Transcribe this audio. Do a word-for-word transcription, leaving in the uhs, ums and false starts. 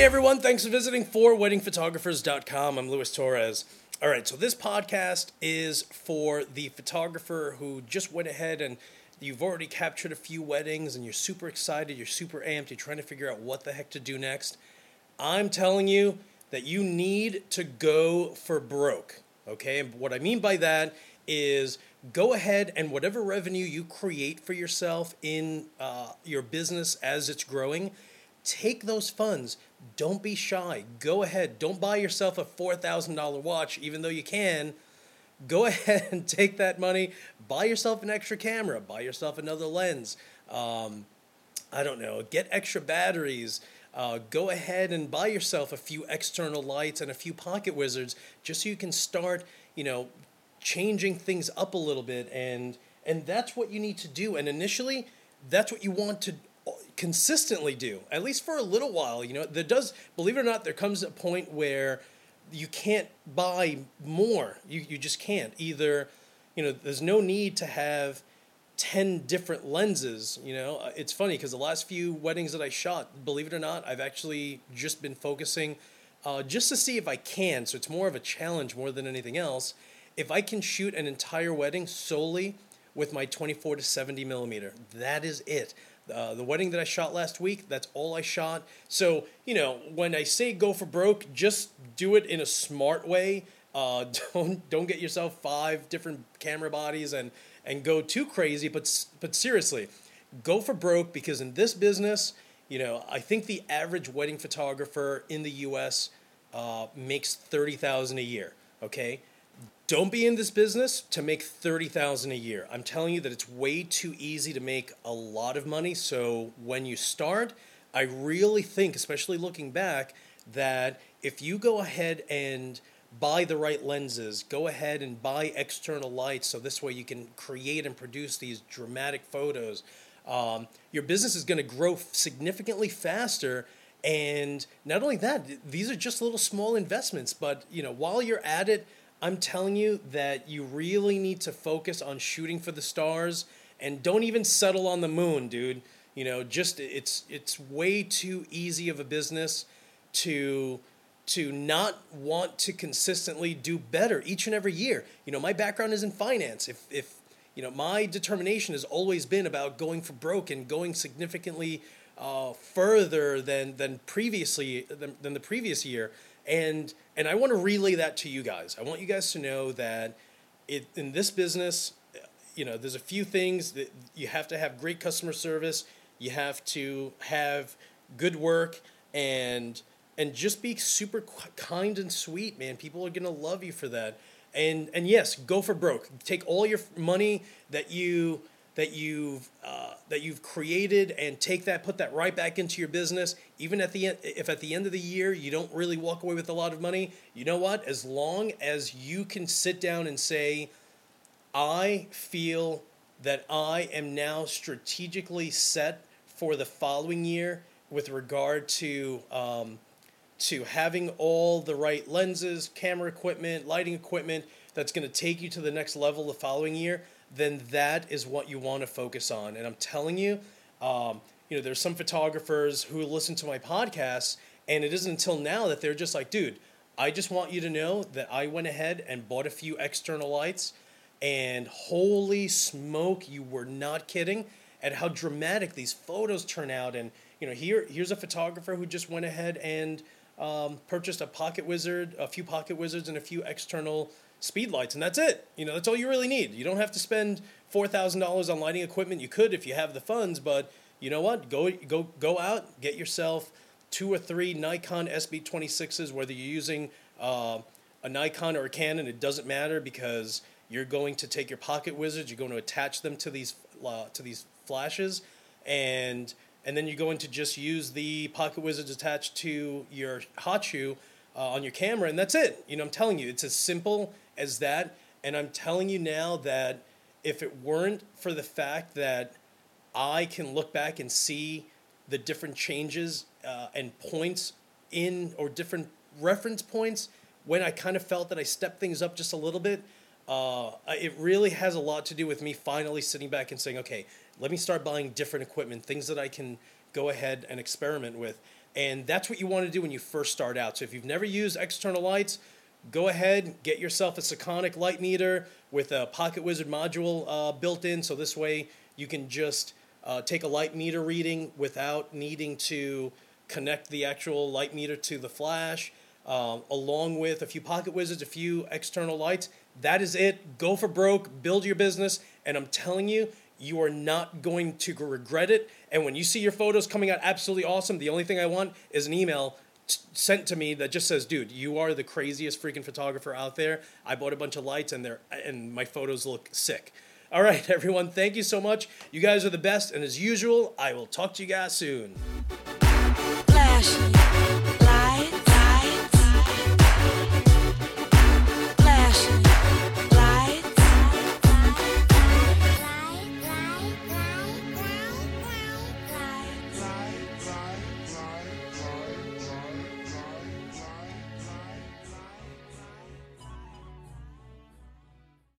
Hey everyone, thanks for visiting four wedding photographers dot com. I'm Luis Torres. All right, so this podcast is for the photographer who just went ahead and you've already captured a few weddings and you're super excited, you're super amped, you're trying to figure out what the heck to do next. I'm telling you that you need to go for broke, okay? And what I mean by that is go ahead and whatever revenue you create for yourself in uh, your business as it's growing, take those funds. Don't be shy. Go ahead. Don't buy yourself a four thousand dollars watch, even though you can. Go ahead and take that money. Buy yourself an extra camera. Buy yourself another lens. Um, I don't know. Get extra batteries. Uh, go ahead and buy yourself a few external lights and a few Pocket Wizards just so you can start, you know, changing things up a little bit. And, and that's what you need to do. And initially, that's what you want to consistently do, at least for a little while. You know, there does, believe it or not, there comes a point where you can't buy more. You you just can't. Either, you know, there's no need to have ten different lenses. You know, it's funny because the last few weddings that I shot, believe it or not, I've actually just been focusing uh, just to see if I can. So it's more of a challenge more than anything else. If I can shoot an entire wedding solely with my twenty-four to seventy millimeter, that is it. Uh, the wedding that I shot last week, that's all I shot. So, you know, when I say go for broke, just do it in a smart way. Uh, don't don't get yourself five different camera bodies and, and go too crazy. But but seriously, go for broke, because in this business, you know, I think the average wedding photographer in the U S uh, makes thirty thousand dollars a year, okay? Don't be in this business to make thirty thousand dollars a year. I'm telling you that it's way too easy to make a lot of money. So when you start, I really think, especially looking back, that if you go ahead and buy the right lenses, go ahead and buy external lights, so this way you can create and produce these dramatic photos, um, your business is going to grow significantly faster. And not only that, these are just little small investments. But, you know, while you're at it, I'm telling you that you really need to focus on shooting for the stars, and don't even settle on the moon, dude. You know, just it's it's way too easy of a business to to not want to consistently do better each and every year. You know, my background is in finance. If if you know, my determination has always been about going for broke and going significantly uh, further than than previously than, than the previous year. And and I want to relay that to you guys. I want you guys to know that it, in this business, you know, there's a few things that you have to have: great customer service, you have to have good work, and and just be super kind and sweet, man. People are gonna love you for that. And and yes, go for broke. Take all your money that you that you've uh, that you've created and take that, put that right back into your business. Even at the end, if at the end of the year you don't really walk away with a lot of money, you know what? As long as you can sit down and say, I feel that I am now strategically set for the following year with regard to um, to having all the right lenses, camera equipment, lighting equipment that's going to take you to the next level the following year, then that is what you want to focus on. And I'm telling you, um, you know, there's some photographers who listen to my podcasts, and it isn't until now that they're just like, dude, I just want you to know that I went ahead and bought a few external lights, and holy smoke, you were not kidding at how dramatic these photos turn out. And, you know, here here's a photographer who just went ahead and um, purchased a Pocket Wizard, a few Pocket Wizards, and a few external speed lights, and that's it. You know, that's all you really need. You don't have to spend four thousand dollars on lighting equipment. You could if you have the funds, but you know what? Go go go out, get yourself two or three Nikon S B twenty-sixes, whether you're using uh, a Nikon or a Canon, it doesn't matter, because you're going to take your Pocket Wizards, you're going to attach them to these uh, to these flashes, and and then you're going to just use the Pocket Wizards attached to your hot shoe uh, on your camera, and that's it. You know, I'm telling you, it's as simple as that. And I'm telling you now that if it weren't for the fact that I can look back and see the different changes uh, and points in, or different reference points when I kind of felt that I stepped things up just a little bit, uh, it really has a lot to do with me finally sitting back and saying, okay, let me start buying different equipment, things that I can go ahead and experiment with. And that's what you want to do when you first start out. So if you've never used external lights, go ahead, get yourself a Sekonic light meter with a Pocket Wizard module uh, built in. So this way you can just uh, take a light meter reading without needing to connect the actual light meter to the flash, um, along with a few Pocket Wizards, a few external lights. That is it. Go for broke, build your business, and I'm telling you, you are not going to regret it. And when you see your photos coming out absolutely awesome, the only thing I want is an email t- sent to me that just says, dude, you are the craziest freaking photographer out there. I bought a bunch of lights and they're and my photos look sick. All right, everyone, thank you so much. You guys are the best. And as usual, I will talk to you guys soon. Flash.